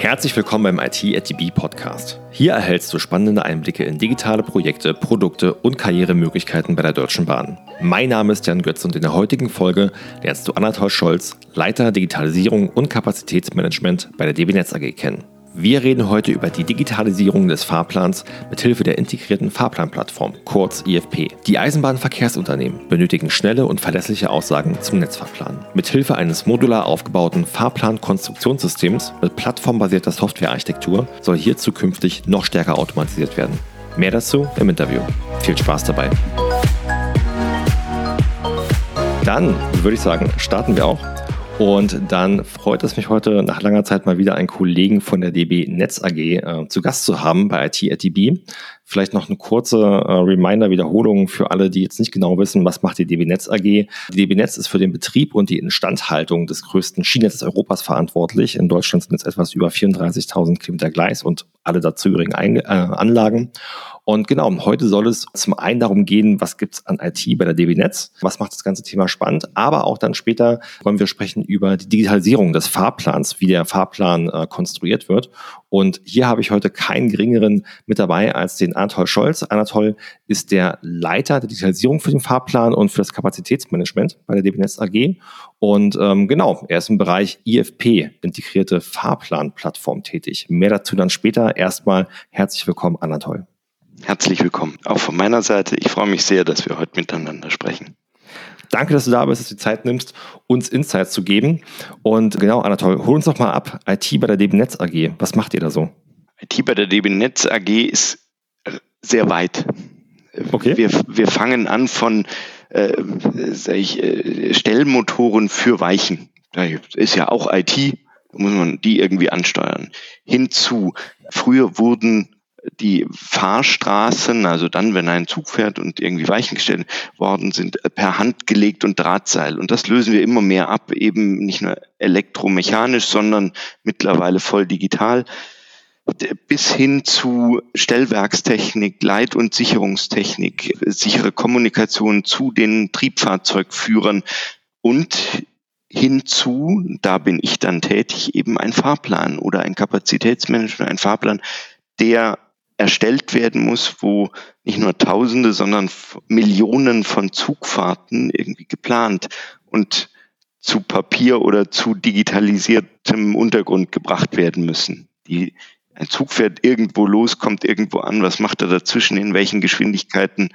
Herzlich willkommen beim IT@db-Podcast. Hier erhältst du spannende Einblicke in digitale Projekte, Produkte und Karrieremöglichkeiten bei der Deutschen Bahn. Mein Name ist Jan Götz und in der heutigen Folge lernst du Anatol Scholz, Leiter Digitalisierung und Kapazitätsmanagement bei der DB Netz AG kennen. Wir reden heute über die Digitalisierung des Fahrplans mithilfe der Integrierten Fahrplan Plattform, kurz IFP. Die Eisenbahnverkehrsunternehmen benötigen schnelle und verlässliche Aussagen zum Netzfahrplan. Mithilfe eines modular aufgebauten Fahrplankonstruktionssystems mit plattformbasierter Softwarearchitektur soll hier zukünftig noch stärker automatisiert werden. Mehr dazu im Interview. Viel Spaß dabei! Dann würde ich sagen, starten wir auch. Und dann freut es mich heute nach langer Zeit mal wieder einen Kollegen von der DB Netz AG zu Gast zu haben bei IT@db. Vielleicht noch eine kurze Reminder-Wiederholung für alle, die jetzt nicht genau wissen, was macht die DB Netz AG. Die DB Netz ist für den Betrieb und die Instandhaltung des größten Schienennetzes Europas verantwortlich. In Deutschland sind jetzt etwas über 34.000 Kilometer Gleis und alle dazugehörigen Anlagen. Und genau, heute soll es zum einen darum gehen, was gibt es an IT bei der DB Netz, was macht das ganze Thema spannend, aber auch dann später wollen wir sprechen über die Digitalisierung des Fahrplans, wie der Fahrplan konstruiert wird. Und hier habe ich heute keinen geringeren mit dabei als den Anatol Scholz. Anatol ist der Leiter der Digitalisierung für den Fahrplan und für das Kapazitätsmanagement bei der DB Netz AG. Und genau, er ist im Bereich IFP, Integrierte Fahrplan-Plattform, tätig. Mehr dazu dann später. Erstmal herzlich willkommen, Anatol. Herzlich willkommen. Auch von meiner Seite. Ich freue mich sehr, dass wir heute miteinander sprechen. Danke, dass du da bist, dass du die Zeit nimmst, uns Insights zu geben. Und genau, Anatol, hol uns doch mal ab. IT bei der DB Netz AG. Was macht ihr da so? IT bei der DB Netz AG ist sehr weit. Okay. Wir fangen an von Stellmotoren für Weichen. Da ist ja auch IT, muss man die irgendwie ansteuern. Hinzu, früher wurden die Fahrstraßen, also dann, wenn ein Zug fährt und irgendwie Weichen gestellt worden sind, per Hand gelegt und Drahtseil. Und das lösen wir immer mehr ab, eben nicht nur elektromechanisch, sondern mittlerweile voll digital, bis hin zu Stellwerkstechnik, Leit- und Sicherungstechnik, sichere Kommunikation zu den Triebfahrzeugführern und hinzu, da bin ich dann tätig, eben ein Fahrplan oder ein Kapazitätsmanagement, ein Fahrplan, der erstellt werden muss, wo nicht nur Tausende, sondern Millionen von Zugfahrten irgendwie geplant und zu Papier oder zu digitalisiertem Untergrund gebracht werden müssen. Ein Zug fährt irgendwo los, kommt irgendwo an, was macht er dazwischen, in welchen Geschwindigkeiten?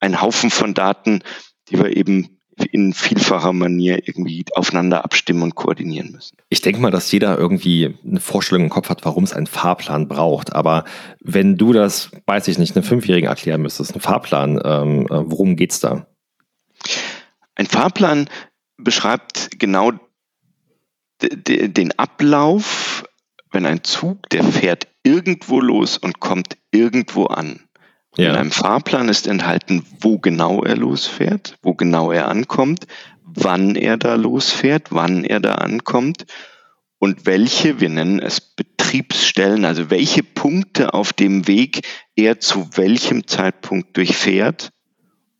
Ein Haufen von Daten, die wir eben in vielfacher Manier irgendwie aufeinander abstimmen und koordinieren müssen. Ich denke mal, dass jeder irgendwie eine Vorstellung im Kopf hat, warum es einen Fahrplan braucht. Aber wenn du das, weiß ich nicht, einem Fünfjährigen erklären müsstest, einen Fahrplan, worum geht's da? Ein Fahrplan beschreibt genau den Ablauf, wenn ein Zug, der fährt irgendwo los und kommt irgendwo an. Ja. In einem Fahrplan ist enthalten, wo genau er losfährt, wo genau er ankommt, wann er da losfährt, wann er da ankommt und welche, wir nennen es Betriebsstellen, also welche Punkte auf dem Weg er zu welchem Zeitpunkt durchfährt,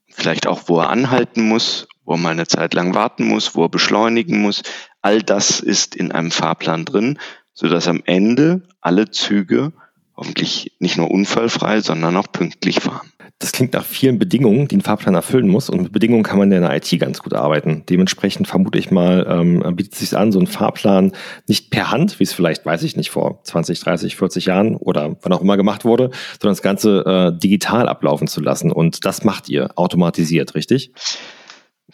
vielleicht auch, wo er anhalten muss, wo er mal eine Zeit lang warten muss, wo er beschleunigen muss. All das ist in einem Fahrplan drin, sodass am Ende alle Züge hoffentlich nicht nur unfallfrei, sondern auch pünktlich fahren. Das klingt nach vielen Bedingungen, die ein Fahrplan erfüllen muss. Und mit Bedingungen kann man in der IT ganz gut arbeiten. Dementsprechend vermute ich mal, bietet es sich an, so einen Fahrplan nicht per Hand, wie es vielleicht, weiß ich nicht, vor 20, 30, 40 Jahren oder wann auch immer gemacht wurde, sondern das Ganze digital ablaufen zu lassen. Und das macht ihr automatisiert, richtig?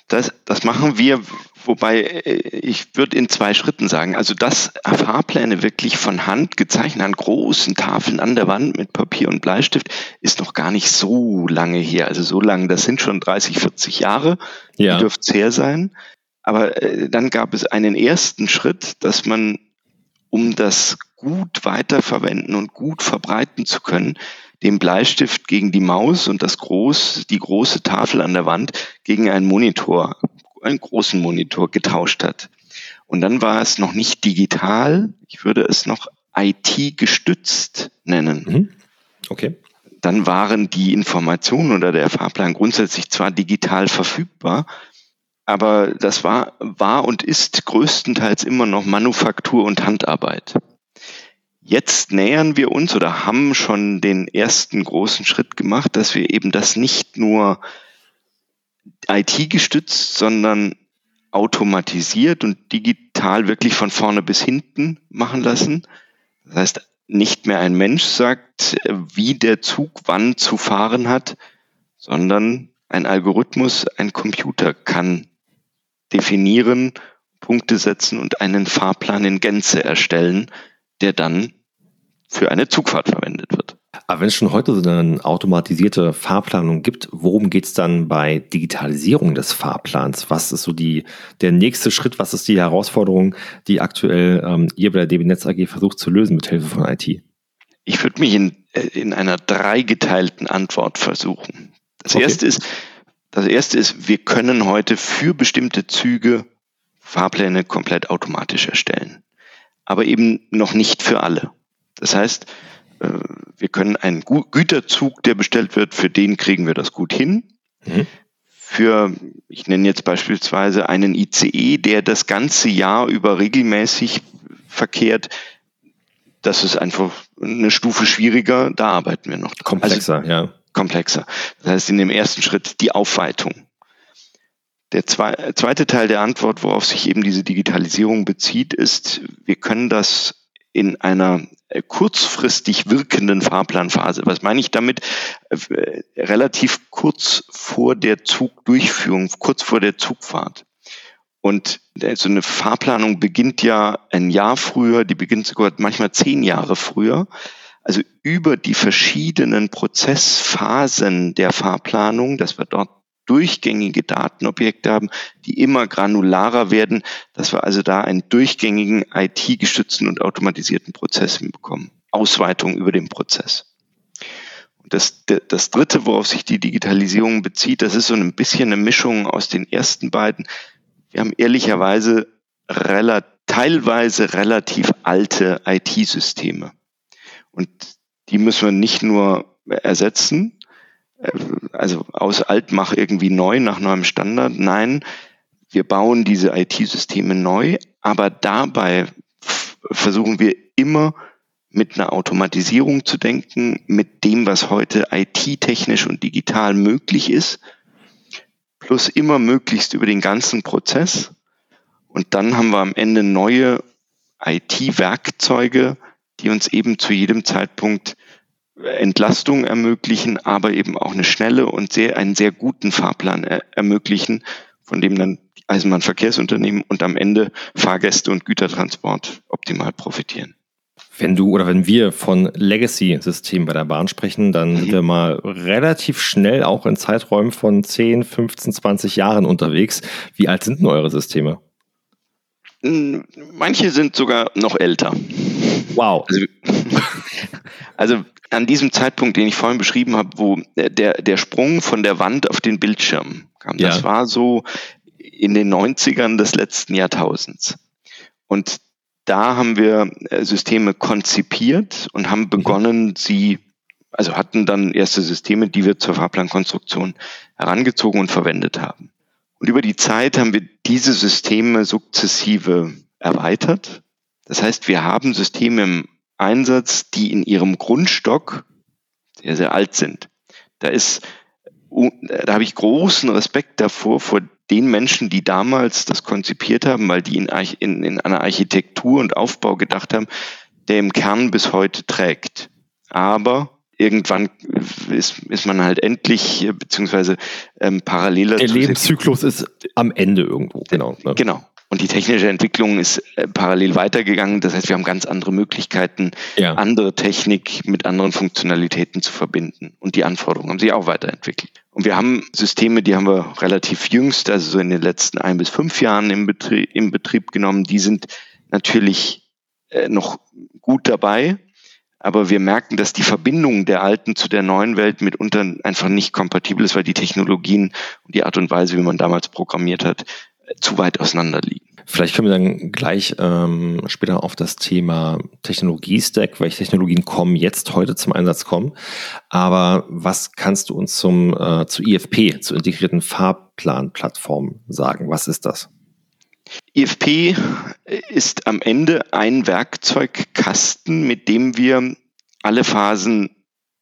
Das machen wir, wobei ich würde in zwei Schritten sagen, also dass Fahrpläne wirklich von Hand gezeichnet an großen Tafeln an der Wand mit Papier und Bleistift ist noch gar nicht so lange her. Also so lange, das sind schon 30, 40 Jahre, ja. Die dürfte es her sein. Aber dann gab es einen ersten Schritt, dass man, um das gut weiterverwenden und gut verbreiten zu können, den Bleistift gegen die Maus und die große Tafel an der Wand gegen einen großen Monitor getauscht hat. Und dann war es noch nicht digital, ich würde es noch IT-gestützt nennen. Mhm. Okay. Dann waren die Informationen oder der Fahrplan grundsätzlich zwar digital verfügbar, aber das war und ist größtenteils immer noch Manufaktur und Handarbeit. Jetzt nähern wir uns oder haben schon den ersten großen Schritt gemacht, dass wir eben das nicht nur IT-gestützt, sondern automatisiert und digital wirklich von vorne bis hinten machen lassen. Das heißt, nicht mehr ein Mensch sagt, wie der Zug wann zu fahren hat, sondern ein Algorithmus, ein Computer kann definieren, Punkte setzen und einen Fahrplan in Gänze erstellen, der dann für eine Zugfahrt verwendet wird. Aber wenn es schon heute so eine automatisierte Fahrplanung gibt, worum geht es dann bei Digitalisierung des Fahrplans? Was ist so der nächste Schritt? Was ist die Herausforderung, die aktuell ihr bei der DB Netz AG versucht zu lösen mit Hilfe von IT? Ich würde mich in einer dreigeteilten Antwort versuchen. Das erste ist, wir können heute für bestimmte Züge Fahrpläne komplett automatisch erstellen, aber eben noch nicht für alle. Das heißt, wir können einen Güterzug, der bestellt wird, für den kriegen wir das gut hin. Mhm. Für, ich nenne jetzt beispielsweise einen ICE, der das ganze Jahr über regelmäßig verkehrt, das ist einfach eine Stufe schwieriger, da arbeiten wir noch. Komplexer. Das heißt, in dem ersten Schritt die Aufweitung. Der zweite Teil der Antwort, worauf sich eben diese Digitalisierung bezieht, ist, wir können das in einer kurzfristig wirkenden Fahrplanphase. Was meine ich damit? Relativ kurz vor der Zugdurchführung, kurz vor der Zugfahrt. Und so eine Fahrplanung beginnt ja ein Jahr früher, die beginnt sogar manchmal 10 Jahre früher. Also über die verschiedenen Prozessphasen der Fahrplanung, dass wir dort durchgängige Datenobjekte haben, die immer granularer werden, dass wir also da einen durchgängigen IT-gestützten und automatisierten Prozess hinbekommen. Ausweitung über den Prozess. Und das Dritte, worauf sich die Digitalisierung bezieht, das ist so ein bisschen eine Mischung aus den ersten beiden. Wir haben ehrlicherweise teilweise relativ alte IT-Systeme. Und die müssen wir nicht nur ersetzen, also aus alt mach irgendwie neu nach neuem Standard. Nein, wir bauen diese IT-Systeme neu, aber dabei versuchen wir immer mit einer Automatisierung zu denken, mit dem, was heute IT-technisch und digital möglich ist, plus immer möglichst über den ganzen Prozess. Und dann haben wir am Ende neue IT-Werkzeuge, die uns eben zu jedem Zeitpunkt Entlastung ermöglichen, aber eben auch eine schnelle und einen sehr guten Fahrplan ermöglichen, von dem dann Eisenbahnverkehrsunternehmen und am Ende Fahrgäste und Gütertransport optimal profitieren. Wenn wir von Legacy-Systemen bei der Bahn sprechen, dann sind wir mal relativ schnell auch in Zeiträumen von 10, 15, 20 Jahren unterwegs. Wie alt sind denn eure Systeme? Manche sind sogar noch älter. Wow. Also an diesem Zeitpunkt, den ich vorhin beschrieben habe, wo der Sprung von der Wand auf den Bildschirm kam, das war so in den 90ern des letzten Jahrtausends. Und da haben wir Systeme konzipiert und haben begonnen, hatten dann erste Systeme, die wir zur Fahrplankonstruktion herangezogen und verwendet haben. Und über die Zeit haben wir diese Systeme sukzessive erweitert. Das heißt, wir haben Systeme im Einsatz, die in ihrem Grundstock sehr, sehr alt sind. Da habe ich großen Respekt davor, vor den Menschen, die damals das konzipiert haben, weil die in einer Architektur und Aufbau gedacht haben, der im Kern bis heute trägt. Aber irgendwann ist man halt endlich, beziehungsweise paralleler. Der Lebenszyklus ist am Ende irgendwo. Genau. Ne? Genau. Und die technische Entwicklung ist parallel weitergegangen. Das heißt, wir haben ganz andere Möglichkeiten, andere Technik mit anderen Funktionalitäten zu verbinden. Und die Anforderungen haben sich auch weiterentwickelt. Und wir haben Systeme, die haben wir relativ jüngst, also so in den letzten 1 bis 5 Jahren in Betrieb genommen. Die sind natürlich noch gut dabei. Aber wir merken, dass die Verbindung der alten zu der neuen Welt mitunter einfach nicht kompatibel ist, weil die Technologien und die Art und Weise, wie man damals programmiert hat, zu weit auseinander liegen. Vielleicht können wir dann gleich später auf das Thema Technologie-Stack, welche Technologien heute zum Einsatz kommen. Aber was kannst du uns zu IFP, zur integrierten Fahrplan-Plattform sagen? Was ist das? IFP ist am Ende ein Werkzeugkasten, mit dem wir alle Phasen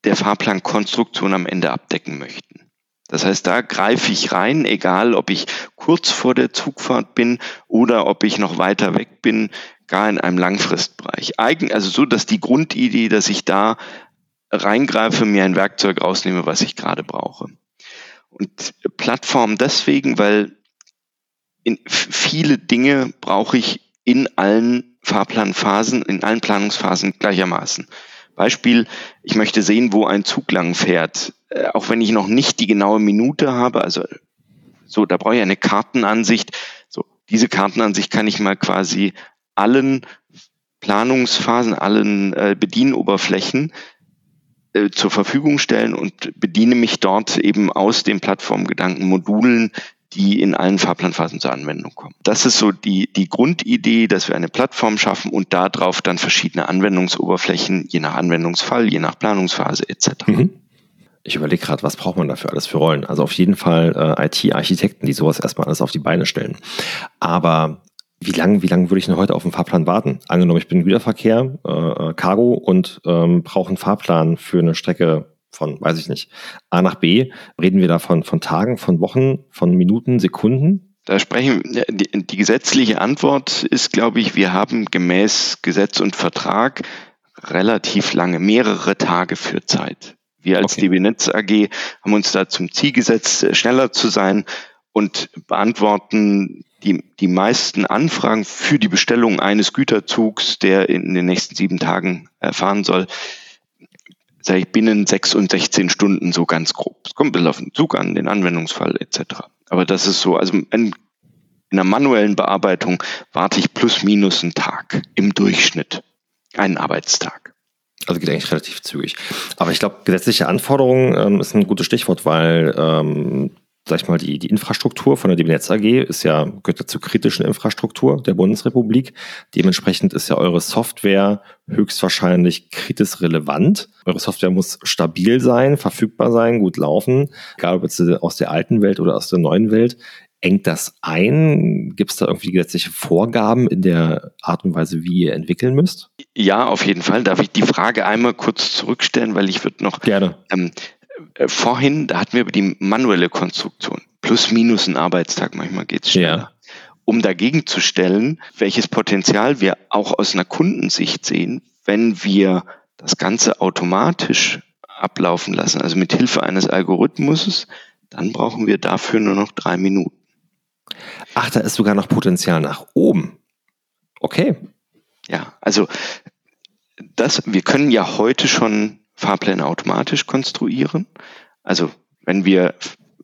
der Fahrplankonstruktion am Ende abdecken möchten. Das heißt, da greife ich rein, egal ob ich kurz vor der Zugfahrt bin oder ob ich noch weiter weg bin, gar in einem Langfristbereich. Also so, dass die Grundidee, dass ich da reingreife, mir ein Werkzeug rausnehme, was ich gerade brauche. Und Plattform deswegen, weil viele Dinge brauche ich in allen Fahrplanphasen, in allen Planungsphasen gleichermaßen. Beispiel, ich möchte sehen, wo ein Zug lang fährt, auch wenn ich noch nicht die genaue Minute habe, also so, da brauche ich eine Kartenansicht. So, diese Kartenansicht kann ich mal quasi allen Planungsphasen, allen Bedienoberflächen zur Verfügung stellen und bediene mich dort eben aus den Plattformgedanken Modulen, die in allen Fahrplanphasen zur Anwendung kommen. Das ist so die Grundidee, dass wir eine Plattform schaffen und darauf dann verschiedene Anwendungsoberflächen, je nach Anwendungsfall, je nach Planungsphase etc. Mhm. Ich überlege gerade, was braucht man dafür alles für Rollen? Also auf jeden Fall IT-Architekten, die sowas erstmal alles auf die Beine stellen. Aber wie lang würde ich denn heute auf einen Fahrplan warten? Angenommen, ich bin im Güterverkehr, Cargo und brauche einen Fahrplan für eine Strecke von, weiß ich nicht, A nach B. Reden wir da von Tagen, von Wochen, von Minuten, Sekunden? Da sprechen die gesetzliche Antwort ist, glaube ich, wir haben gemäß Gesetz und Vertrag relativ lange, mehrere Tage für Zeit. Wir als DB Netz AG haben uns da zum Ziel gesetzt, schneller zu sein und beantworten die meisten Anfragen für die Bestellung eines Güterzugs, der in den nächsten 7 Tagen fahren soll, sage ich, binnen 6 und 16 Stunden so ganz grob. Es kommt ein bisschen auf den Zug an, den Anwendungsfall etc. Aber das ist so, also in einer manuellen Bearbeitung warte ich plus minus einen Tag im Durchschnitt, einen Arbeitstag. Also geht eigentlich relativ zügig. Aber ich glaube, gesetzliche Anforderungen ist ein gutes Stichwort, weil, sag ich mal, die Infrastruktur von der DB Netz AG gehört ja zur kritischen Infrastruktur der Bundesrepublik. Dementsprechend ist ja eure Software höchstwahrscheinlich kritisrelevant. Eure Software muss stabil sein, verfügbar sein, gut laufen. Egal, ob jetzt aus der alten Welt oder aus der neuen Welt. Engt das ein? Gibt es da irgendwie gesetzliche Vorgaben in der Art und Weise, wie ihr entwickeln müsst? Ja, auf jeden Fall. Darf ich die Frage einmal kurz zurückstellen, weil ich würde noch... Gerne. Vorhin, da hatten wir über die manuelle Konstruktion. Plus minus ein Arbeitstag, manchmal geht es schneller. Ja. Um dagegen zu stellen, welches Potenzial wir auch aus einer Kundensicht sehen, wenn wir das Ganze automatisch ablaufen lassen, also mit Hilfe eines Algorithmus, dann brauchen wir dafür nur noch 3 Minuten. Ach, da ist sogar noch Potenzial nach oben. Okay. Ja, also wir können ja heute schon Fahrpläne automatisch konstruieren. Also wenn wir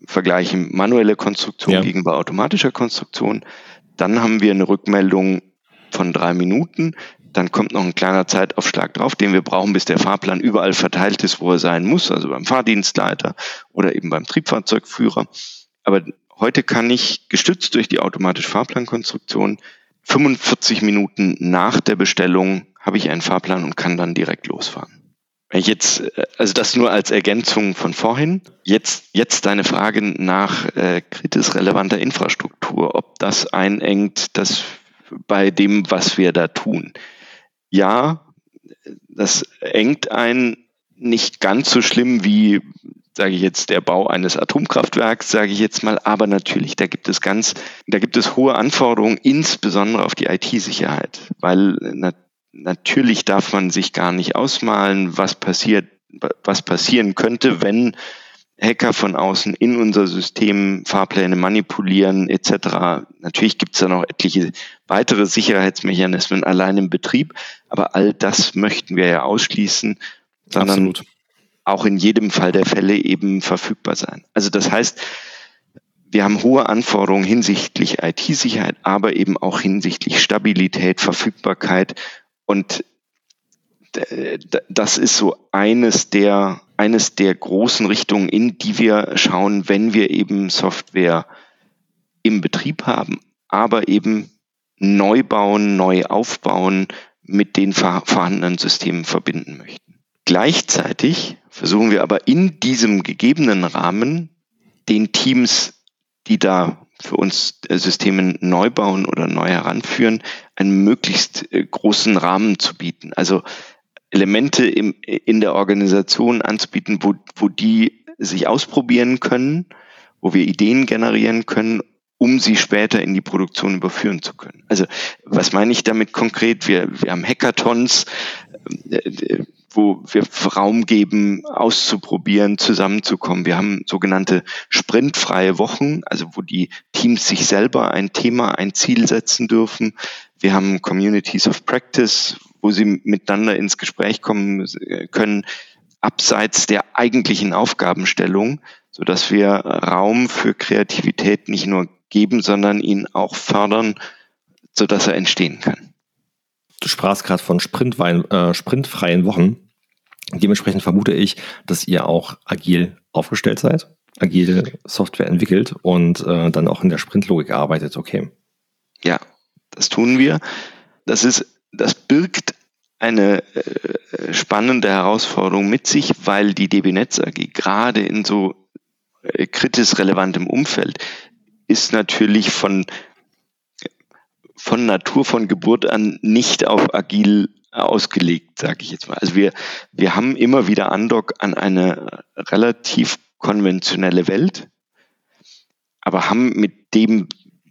vergleichen manuelle Konstruktion gegenüber automatischer Konstruktion, dann haben wir eine Rückmeldung von 3 Minuten. Dann kommt noch ein kleiner Zeitaufschlag drauf, den wir brauchen, bis der Fahrplan überall verteilt ist, wo er sein muss, also beim Fahrdienstleiter oder eben beim Triebfahrzeugführer. Aber heute kann ich, gestützt durch die automatische Fahrplankonstruktion, 45 Minuten nach der Bestellung habe ich einen Fahrplan und kann dann direkt losfahren. Wenn ich jetzt, also das nur als Ergänzung von vorhin, jetzt deine Frage nach kritisrelevanter Infrastruktur, ob das einengt, das bei dem, was wir da tun. Ja, das engt ein, nicht ganz so schlimm wie, sage ich jetzt, der Bau eines Atomkraftwerks, sage ich jetzt mal, aber natürlich, da gibt es hohe Anforderungen, insbesondere auf die IT-Sicherheit, weil natürlich darf man sich gar nicht ausmalen, was passieren könnte, wenn Hacker von außen in unser System Fahrpläne manipulieren etc. Natürlich gibt es da noch etliche weitere Sicherheitsmechanismen allein im Betrieb, aber all das möchten wir ja ausschließen, sondern Absolut. Auch in jedem Fall der Fälle eben verfügbar sein. Also das heißt, wir haben hohe Anforderungen hinsichtlich IT-Sicherheit, aber eben auch hinsichtlich Stabilität, Verfügbarkeit und das ist so eines der großen Richtungen, in die wir schauen, wenn wir eben Software im Betrieb haben, aber eben neu bauen, neu aufbauen, mit den vorhandenen Systemen verbinden möchten. Gleichzeitig versuchen wir aber in diesem gegebenen Rahmen den Teams, die da für uns Systeme neu bauen oder neu heranführen, einen möglichst großen Rahmen zu bieten. Also Elemente in der Organisation anzubieten, wo die sich ausprobieren können, wo wir Ideen generieren können, um sie später in die Produktion überführen zu können. Also was meine ich damit konkret? Wir haben Hackathons, wo wir Raum geben, auszuprobieren, zusammenzukommen. Wir haben sogenannte sprintfreie Wochen, also wo die Teams sich selber ein Thema, ein Ziel setzen dürfen. Wir haben Communities of Practice, wo sie miteinander ins Gespräch kommen können, abseits der eigentlichen Aufgabenstellung, sodass wir Raum für Kreativität nicht nur geben, sondern ihn auch fördern, sodass er entstehen kann. Du sprachst gerade von sprintfreien Wochen. Dementsprechend vermute ich, dass ihr auch agil aufgestellt seid, agile Software entwickelt und dann auch in der Sprintlogik arbeitet. Okay. Ja, das tun wir. Das birgt eine spannende Herausforderung mit sich, weil die DB Netz AG gerade in so kritisch relevantem Umfeld ist natürlich von Natur, von Geburt an nicht auf agil ausgelegt, sage ich jetzt mal. Also wir haben immer wieder Andock an eine relativ konventionelle Welt, aber haben mit dem,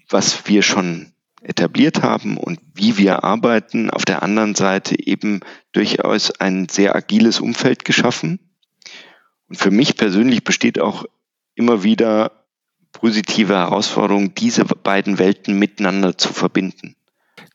was wir schon etabliert haben und wie wir arbeiten, auf der anderen Seite eben durchaus ein sehr agiles Umfeld geschaffen. Und für mich persönlich besteht auch immer wieder positive Herausforderung, diese beiden Welten miteinander zu verbinden.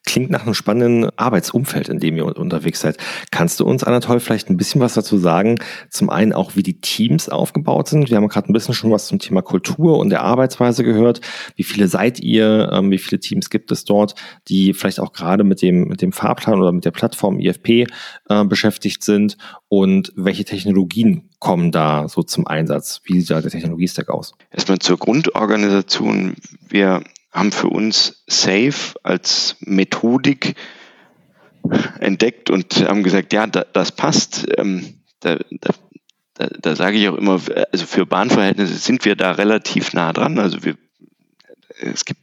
Klingt nach einem spannenden Arbeitsumfeld, in dem ihr unterwegs seid. Kannst du uns, Anatol, vielleicht ein bisschen was dazu sagen? Zum einen auch, wie die Teams aufgebaut sind. Wir haben gerade ein bisschen schon was zum Thema Kultur und der Arbeitsweise gehört. Wie viele seid ihr? Wie viele Teams gibt es dort, die vielleicht auch gerade mit dem Fahrplan oder mit der Plattform IFP beschäftigt sind? Und welche Technologien kommen da so zum Einsatz? Wie sieht da der Technologiestack aus? Erstmal zur Grundorganisation. Wir haben für uns SAFE als Methodik entdeckt und haben gesagt, ja, das passt. Da sage ich auch immer, also für Bahnverhältnisse sind wir da relativ nah dran. Also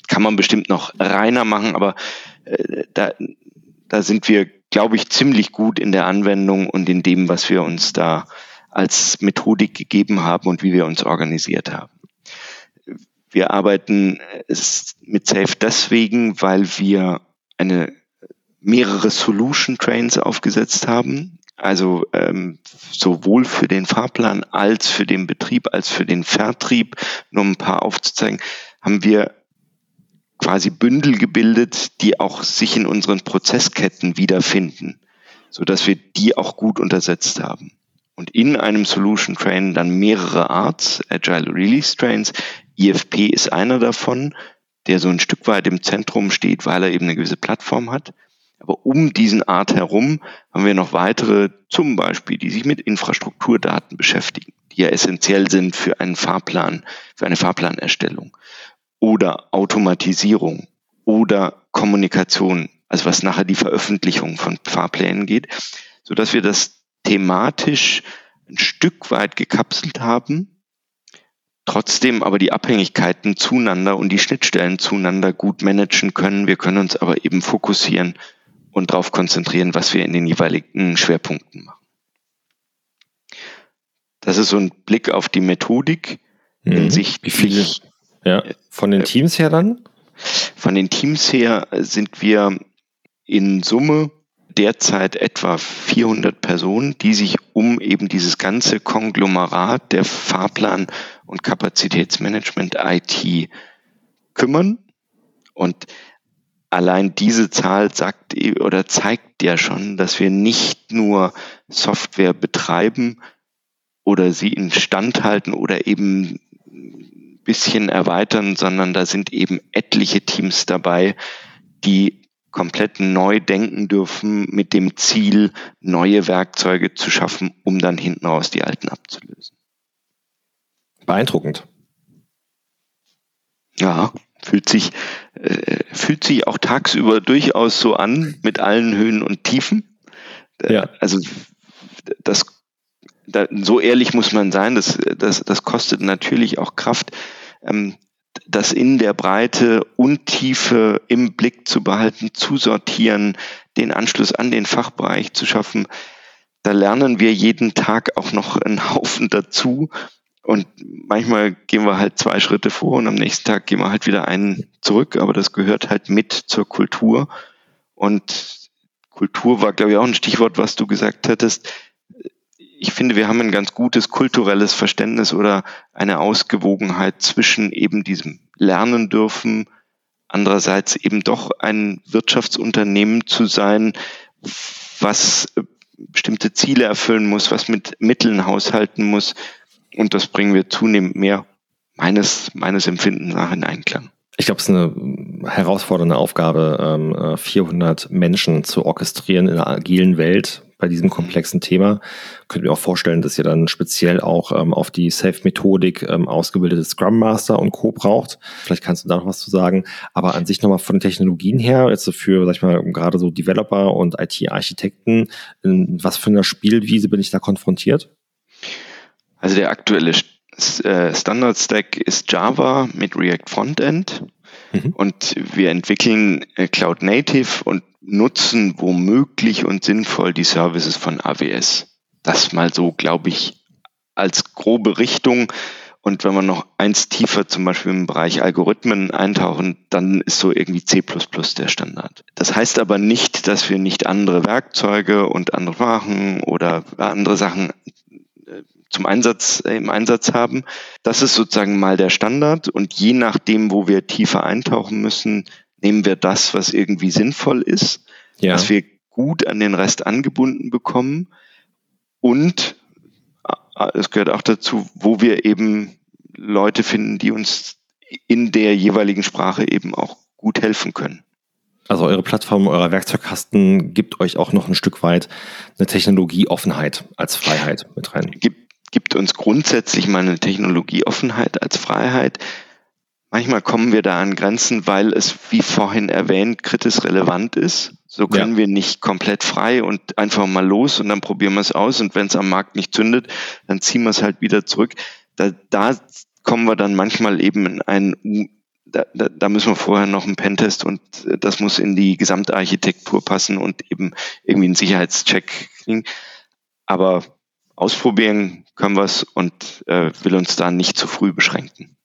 kann man bestimmt noch reiner machen, aber da sind wir, glaube ich, ziemlich gut in der Anwendung und in dem, was wir uns da als Methodik gegeben haben und wie wir uns organisiert haben. Wir arbeiten mit SAFE deswegen, weil wir mehrere Solution Trains aufgesetzt haben, also sowohl für den Fahrplan als für den Betrieb, als für den Vertrieb, nur ein paar aufzuzeigen, haben wir quasi Bündel gebildet, die auch sich in unseren Prozessketten wiederfinden, sodass wir die auch gut untersetzt haben. Und in einem Solution Train dann mehrere Arts, Agile Release Trains. IFP ist einer davon, der so ein Stück weit im Zentrum steht, weil er eben eine gewisse Plattform hat. Aber um diesen Art herum haben wir noch weitere, zum Beispiel, die sich mit Infrastrukturdaten beschäftigen, die ja essentiell sind für einen Fahrplan, für eine Fahrplanerstellung. Oder Automatisierung oder Kommunikation, also was nachher die Veröffentlichung von Fahrplänen geht, sodass wir das thematisch ein Stück weit gekapselt haben, trotzdem aber die Abhängigkeiten zueinander und die Schnittstellen zueinander gut managen können. Wir können uns aber eben fokussieren und darauf konzentrieren, was wir in den jeweiligen Schwerpunkten machen. Das ist so ein Blick auf die Methodik. Wie viele von den Teams her dann? Von den Teams her sind wir in Summe derzeit etwa 400 Personen, die sich um eben dieses ganze Konglomerat der Fahrplan- und Kapazitätsmanagement-IT kümmern. Und allein diese Zahl zeigt ja schon, dass wir nicht nur Software betreiben oder sie instand halten oder eben ein bisschen erweitern, sondern da sind eben etliche Teams dabei, die komplett neu denken dürfen mit dem Ziel, neue Werkzeuge zu schaffen, um dann hinten raus die alten abzulösen. Beeindruckend. Ja, fühlt sich auch tagsüber durchaus so an, mit allen Höhen und Tiefen. Ja. Also so ehrlich muss man sein, das kostet natürlich auch Kraft. das in der Breite und Tiefe im Blick zu behalten, zu sortieren, den Anschluss an den Fachbereich zu schaffen. Da lernen wir jeden Tag auch noch einen Haufen dazu. Und manchmal gehen wir halt 2 Schritte vor und am nächsten Tag gehen wir halt wieder einen zurück. Aber das gehört halt mit zur Kultur. Und Kultur war, glaube ich, auch ein Stichwort, was du gesagt hattest. Ich finde, wir haben ein ganz gutes kulturelles Verständnis oder eine Ausgewogenheit zwischen eben diesem Lernen dürfen, andererseits eben doch ein Wirtschaftsunternehmen zu sein, was bestimmte Ziele erfüllen muss, was mit Mitteln haushalten muss. Und das bringen wir zunehmend mehr meines Empfindens nach in Einklang. Ich glaube, es ist eine herausfordernde Aufgabe, 400 Menschen zu orchestrieren in einer agilen Welt bei diesem komplexen Thema. Könnt ihr auch vorstellen, dass ihr dann speziell auch auf die SAFE-Methodik ausgebildete Scrum Master und Co. braucht. Vielleicht kannst du da noch was zu sagen. Aber an sich nochmal von den Technologien her, jetzt so für, sag ich mal, gerade so Developer und IT-Architekten, in was für einer Spielwiese bin ich da konfrontiert? Also der aktuelle Standard-Stack ist Java mit React Frontend und wir entwickeln Cloud Native und nutzen womöglich und sinnvoll die Services von AWS. Das mal so, glaube ich, als grobe Richtung. Und wenn man noch eins tiefer zum Beispiel im Bereich Algorithmen eintauchen, dann ist so irgendwie C++ der Standard. Das heißt aber nicht, dass wir nicht andere Werkzeuge und andere Sprachen oder andere Sachen im Einsatz haben. Das ist sozusagen mal der Standard und je nachdem, wo wir tiefer eintauchen müssen, nehmen wir das, was irgendwie sinnvoll ist, was wir gut an den Rest angebunden bekommen und es gehört auch dazu, wo wir eben Leute finden, die uns in der jeweiligen Sprache eben auch gut helfen können. Also eure Plattform, euer Werkzeugkasten gibt euch auch noch ein Stück weit eine Technologieoffenheit als Freiheit mit rein. Gibt uns grundsätzlich mal eine Technologieoffenheit als Freiheit. Manchmal kommen wir da an Grenzen, weil es, wie vorhin erwähnt, kritisch relevant ist. So können wir nicht komplett frei und einfach mal los und dann probieren wir es aus und wenn es am Markt nicht zündet, dann ziehen wir es halt wieder zurück. Da kommen wir dann manchmal eben in einen, da müssen wir vorher noch einen Pentest und das muss in die Gesamtarchitektur passen und eben irgendwie einen Sicherheitscheck kriegen. Aber ausprobieren können wir es und will uns da nicht zu früh beschränken.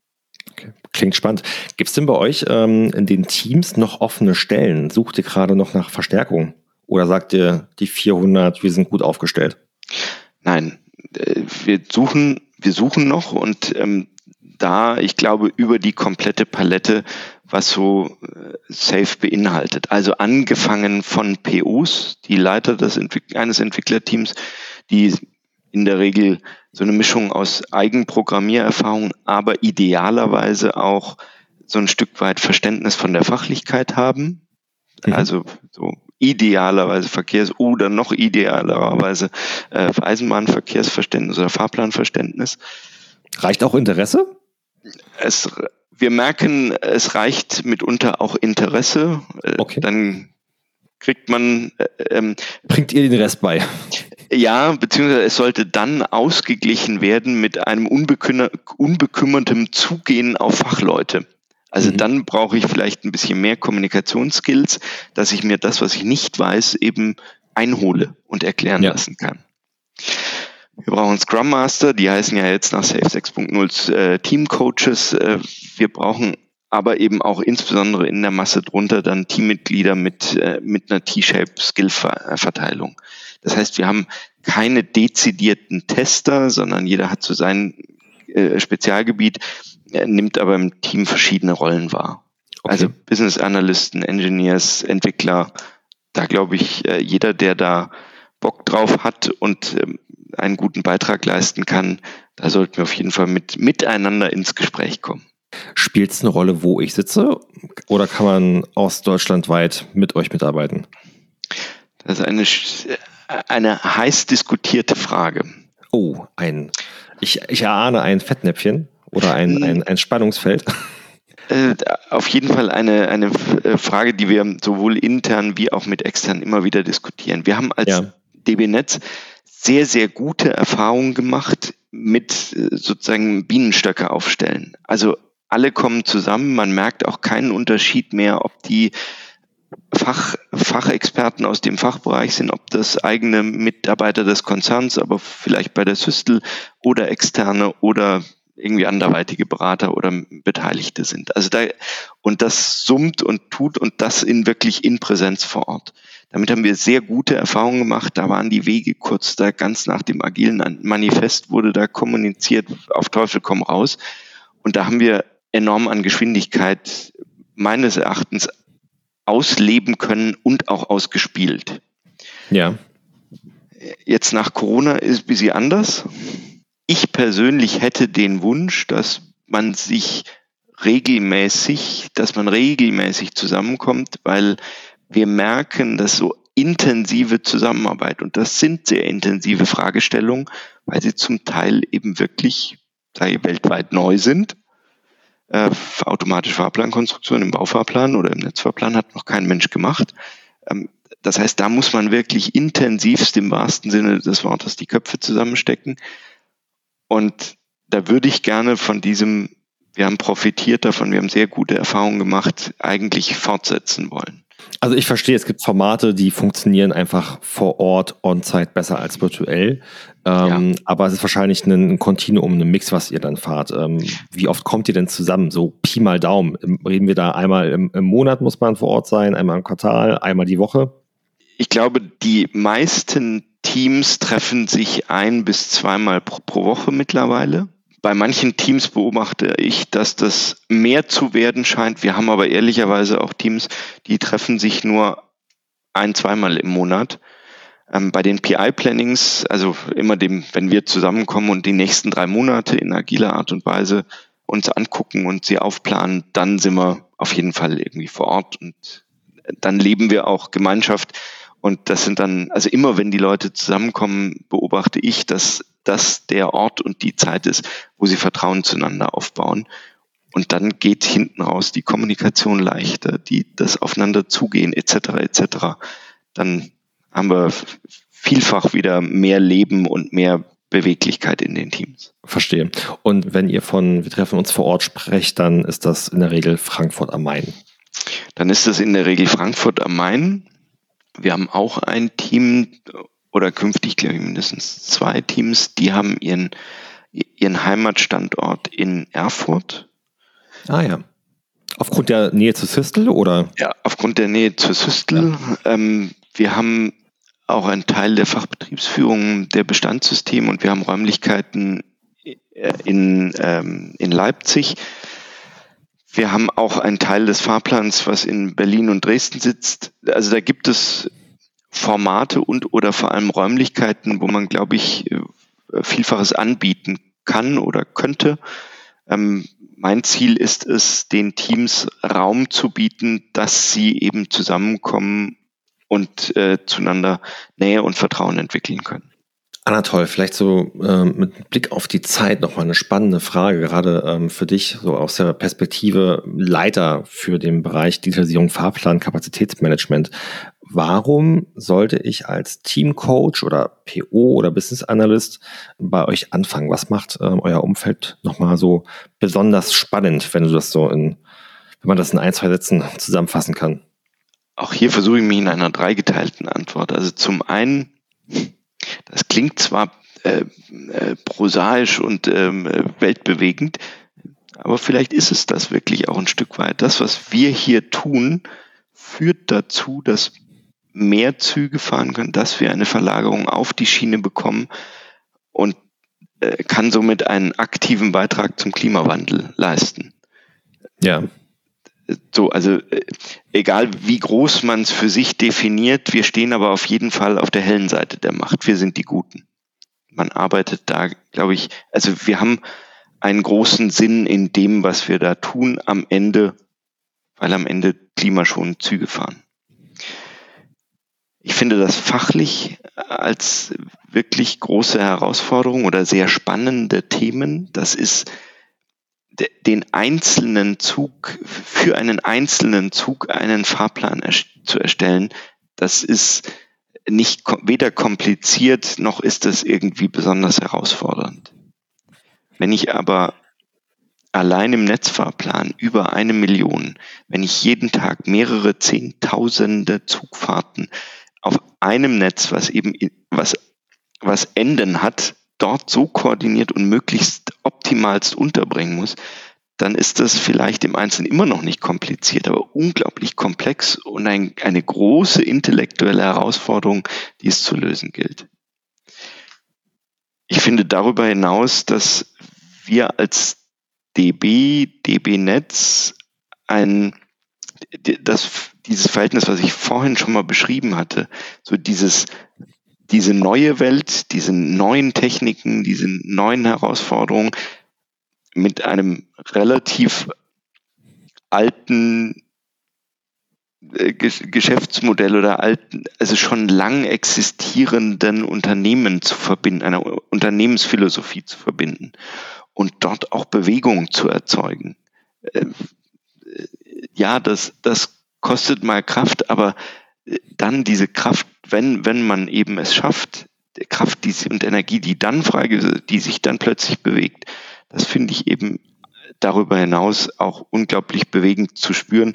Okay. Klingt spannend. Gibt es denn bei euch in den Teams noch offene Stellen? Sucht ihr gerade noch nach Verstärkung? Oder sagt ihr, die 400, wir sind gut aufgestellt? Nein, wir suchen noch und da, ich glaube, über die komplette Palette, was so SAFE beinhaltet. Also angefangen von POs, die Leiter eines Entwicklerteams, die in der Regel so eine Mischung aus Eigenprogrammiererfahrung, aber idealerweise auch so ein Stück weit Verständnis von der Fachlichkeit haben. Mhm. Also so idealerweise Verkehrs- oder noch idealerweise Eisenbahnverkehrsverständnis oder Fahrplanverständnis. Reicht auch Interesse? Wir merken, es reicht mitunter auch Interesse. Okay. Dann kriegt man... Bringt ihr den Rest bei? Ja, beziehungsweise es sollte dann ausgeglichen werden mit einem unbekümmertem Zugehen auf Fachleute. Also dann brauche ich vielleicht ein bisschen mehr Kommunikationsskills, dass ich mir das, was ich nicht weiß, eben einhole und erklären lassen kann. Wir brauchen Scrum Master, die heißen ja jetzt nach SAFE 6.0 Team Coaches. Wir brauchen aber eben auch insbesondere in der Masse drunter dann Teammitglieder mit einer T-Shape-Skill-Verteilung. Das heißt, wir haben keine dezidierten Tester, sondern jeder hat so sein Spezialgebiet, nimmt aber im Team verschiedene Rollen wahr. Okay. Also Business Analysten, Engineers, Entwickler, da glaube ich, jeder, der da Bock drauf hat und einen guten Beitrag leisten kann, da sollten wir auf jeden Fall miteinander ins Gespräch kommen. Spielt es eine Rolle, wo ich sitze? Oder kann man aus deutschlandweit mit euch mitarbeiten? Das ist eine heiß diskutierte Frage. Oh, ich erahne ein Fettnäpfchen oder ein Spannungsfeld. Auf jeden Fall eine Frage, die wir sowohl intern wie auch mit extern immer wieder diskutieren. Wir haben als DB Netz sehr, sehr gute Erfahrungen gemacht mit sozusagen Bienenstöcke aufstellen. Also alle kommen zusammen. Man merkt auch keinen Unterschied mehr, ob die Fachexperten aus dem Fachbereich sind, ob das eigene Mitarbeiter des Konzerns, aber vielleicht bei der Systel oder externe oder irgendwie anderweitige Berater oder Beteiligte sind. Also da, und das summt und tut und das in Präsenz vor Ort. Damit haben wir sehr gute Erfahrungen gemacht. Da waren die Wege kurz, da ganz nach dem agilen Manifest wurde da kommuniziert, auf Teufel komm raus. Und da haben wir enorm an Geschwindigkeit meines Erachtens ausleben können und auch ausgespielt. Ja. Jetzt nach Corona ist es ein bisschen anders. Ich persönlich hätte den Wunsch, dass man regelmäßig zusammenkommt, weil wir merken, dass so intensive Zusammenarbeit, und das sind sehr intensive Fragestellungen, weil sie zum Teil eben wirklich weltweit neu sind. Automatische Fahrplankonstruktion im Baufahrplan oder im Netzfahrplan hat noch kein Mensch gemacht. Das heißt, da muss man wirklich intensivst im wahrsten Sinne des Wortes die Köpfe zusammenstecken. Und da würde ich gerne von diesem, wir haben profitiert davon, wir haben sehr gute Erfahrungen gemacht, eigentlich fortsetzen wollen. Also ich verstehe, es gibt Formate, die funktionieren einfach vor Ort, on-site besser als virtuell. Ja. Aber es ist wahrscheinlich ein Kontinuum, ein Mix, was ihr dann fahrt. Wie oft kommt ihr denn zusammen? So Pi mal Daumen. Reden wir da einmal im Monat muss man vor Ort sein, einmal im Quartal, einmal die Woche? Ich glaube, die meisten Teams treffen sich ein- bis zweimal pro Woche mittlerweile. Bei manchen Teams beobachte ich, dass das mehr zu werden scheint. Wir haben aber ehrlicherweise auch Teams, die treffen sich nur ein-, zweimal im Monat. Bei den PI-Plannings, also immer wenn wir zusammenkommen und die nächsten 3 Monate in agiler Art und Weise uns angucken und sie aufplanen, dann sind wir auf jeden Fall irgendwie vor Ort und dann leben wir auch Gemeinschaft. Und das sind dann, also immer wenn die Leute zusammenkommen, beobachte ich, dass das der Ort und die Zeit ist, wo sie Vertrauen zueinander aufbauen. Und dann geht hinten raus die Kommunikation leichter, das Aufeinander zugehen etc. etc. Dann haben wir vielfach wieder mehr Leben und mehr Beweglichkeit in den Teams. Verstehe. Und wenn ihr von wir treffen uns vor Ort sprecht, dann ist das in der Regel Frankfurt am Main. Dann ist das in der Regel Frankfurt am Main. Wir haben auch ein Team, oder künftig, glaube ich, mindestens 2 Teams, die haben ihren Heimatstandort in Erfurt. Ah ja. Aufgrund der Nähe zu Systel, oder? Ja, aufgrund der Nähe zu Systel. Ja. Wir haben auch einen Teil der Fachbetriebsführung der Bestandssysteme und wir haben Räumlichkeiten in Leipzig. Wir haben auch einen Teil des Fahrplans, was in Berlin und Dresden sitzt. Also da gibt es Formate und oder vor allem Räumlichkeiten, wo man, glaube ich, Vielfaches anbieten kann oder könnte. Mein Ziel ist es, den Teams Raum zu bieten, dass sie eben zusammenkommen und zueinander Nähe und Vertrauen entwickeln können. Anatol, vielleicht so mit Blick auf die Zeit nochmal eine spannende Frage, gerade für dich, so aus der Perspektive Leiter für den Bereich Digitalisierung, Fahrplan, Kapazitätsmanagement. Warum sollte ich als Teamcoach oder PO oder Business Analyst bei euch anfangen? Was macht euer Umfeld nochmal so besonders spannend, wenn man das in 1, 2 Sätzen zusammenfassen kann? Auch hier versuche ich mich in einer 3geteilten Antwort. Also zum einen, das klingt zwar prosaisch und weltbewegend, aber vielleicht ist es das wirklich auch ein Stück weit. Das, was wir hier tun, führt dazu, dass mehr Züge fahren können, dass wir eine Verlagerung auf die Schiene bekommen und kann somit einen aktiven Beitrag zum Klimawandel leisten. Ja. So, also egal wie groß man es für sich definiert, wir stehen aber auf jeden Fall auf der hellen Seite der Macht. Wir sind die Guten. Man arbeitet da, glaube ich, also wir haben einen großen Sinn in dem, was wir da tun am Ende, weil am Ende klimaschonend Züge fahren. Ich finde das fachlich als wirklich große Herausforderung oder sehr spannende Themen. Das ist den einzelnen Zug, für einen einzelnen Zug einen Fahrplan zu erstellen, das ist nicht weder kompliziert, noch ist das irgendwie besonders herausfordernd. Wenn ich aber allein im Netzfahrplan über 1 Million, wenn ich jeden Tag mehrere Zehntausende Zugfahrten auf einem Netz, was Enden hat, dort so koordiniert und möglichst optimalst unterbringen muss, dann ist das vielleicht im Einzelnen immer noch nicht kompliziert, aber unglaublich komplex und eine große intellektuelle Herausforderung, die es zu lösen gilt. Ich finde darüber hinaus, dass wir als DB Netz dieses Verhältnis, was ich vorhin schon mal beschrieben hatte, so diese neue Welt, diese neuen Techniken, diese neuen Herausforderungen mit einem relativ alten Geschäftsmodell oder alten, also schon lang existierenden Unternehmen zu verbinden, einer Unternehmensphilosophie zu verbinden und dort auch Bewegung zu erzeugen. Ja, das kostet mal Kraft, aber dann diese Kraft, wenn man eben es schafft, Kraft und Energie, die sich dann plötzlich bewegt, das finde ich eben darüber hinaus auch unglaublich bewegend zu spüren.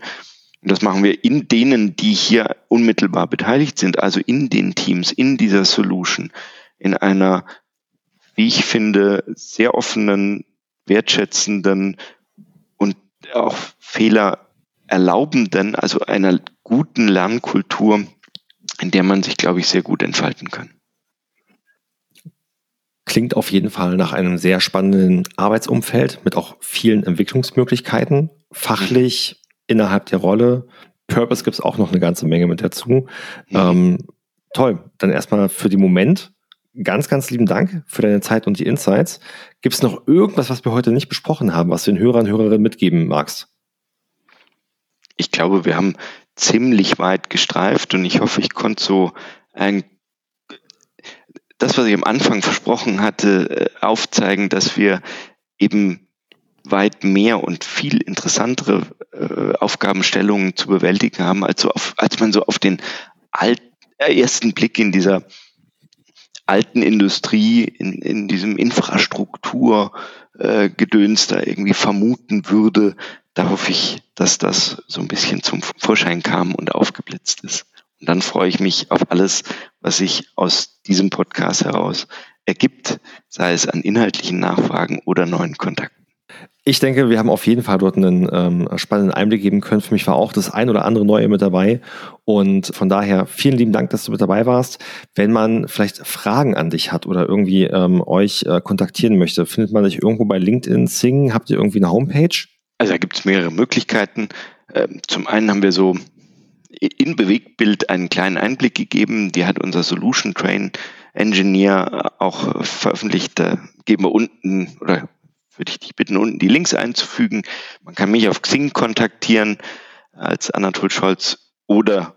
Und das machen wir in denen, die hier unmittelbar beteiligt sind, also in den Teams, in dieser Solution, in einer, wie ich finde, sehr offenen, wertschätzenden und auch Fehler erlaubenden, also einer guten Lernkultur, in der man sich, glaube ich, sehr gut entfalten kann. Klingt auf jeden Fall nach einem sehr spannenden Arbeitsumfeld mit auch vielen Entwicklungsmöglichkeiten, fachlich, innerhalb der Rolle. Purpose gibt es auch noch eine ganze Menge mit dazu. Toll, dann erstmal für den Moment ganz, ganz lieben Dank für deine Zeit und die Insights. Gibt es noch irgendwas, was wir heute nicht besprochen haben, was du den Hörern und Hörerinnen mitgeben magst? Ich glaube, wir haben ziemlich weit gestreift und ich hoffe, ich konnte so das, was ich am Anfang versprochen hatte, aufzeigen, dass wir eben weit mehr und viel interessantere Aufgabenstellungen zu bewältigen haben, als man so auf den ersten Blick in dieser alten Industrie, in diesem Infrastrukturgedöns da irgendwie vermuten würde. Da hoffe ich, dass das so ein bisschen zum Vorschein kam und aufgeblitzt ist. Und dann freue ich mich auf alles, was sich aus diesem Podcast heraus ergibt, sei es an inhaltlichen Nachfragen oder neuen Kontakten. Ich denke, wir haben auf jeden Fall dort einen spannenden Einblick geben können. Für mich war auch das ein oder andere Neue mit dabei. Und von daher vielen lieben Dank, dass du mit dabei warst. Wenn man vielleicht Fragen an dich hat oder irgendwie euch kontaktieren möchte, findet man dich irgendwo bei LinkedIn, Xing? Habt ihr irgendwie eine Homepage? Also da gibt es mehrere Möglichkeiten. Zum einen haben wir so in Bewegtbild einen kleinen Einblick gegeben. Die hat unser Solution Train Engineer auch veröffentlicht. Da geben wir unten oder würde ich dich bitten, unten die Links einzufügen. Man kann mich auf Xing kontaktieren als Anatol Scholz oder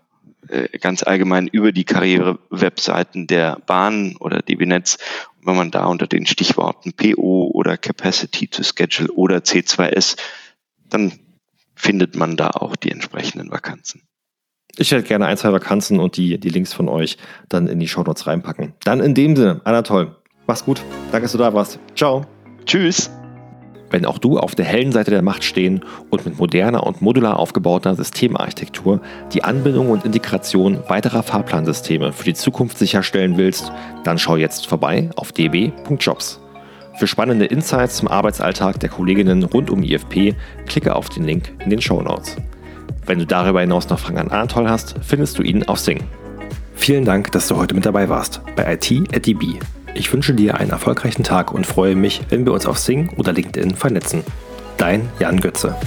ganz allgemein über die Karriere-Webseiten der Bahn oder DB Netz. Und wenn man da unter den Stichworten PO oder Capacity to Schedule oder C2S, dann findet man da auch die entsprechenden Vakanzen. Ich hätte gerne 1, 2 Vakanzen und die Links von euch dann in die Shownotes reinpacken. Dann in dem Sinne, Anatol, mach's gut. Danke, dass du da warst. Ciao. Tschüss. Wenn auch du auf der hellen Seite der Macht stehen und mit moderner und modular aufgebauter Systemarchitektur die Anbindung und Integration weiterer Fahrplansysteme für die Zukunft sicherstellen willst, dann schau jetzt vorbei auf db.jobs. Für spannende Insights zum Arbeitsalltag der Kolleginnen rund um IFP klicke auf den Link in den Shownotes. Wenn du darüber hinaus noch Fragen an Anatol hast, findest du ihn auf Xing. Vielen Dank, dass du heute mit dabei warst bei IT@db. Ich wünsche dir einen erfolgreichen Tag und freue mich, wenn wir uns auf Xing oder LinkedIn vernetzen. Dein Jan Götze.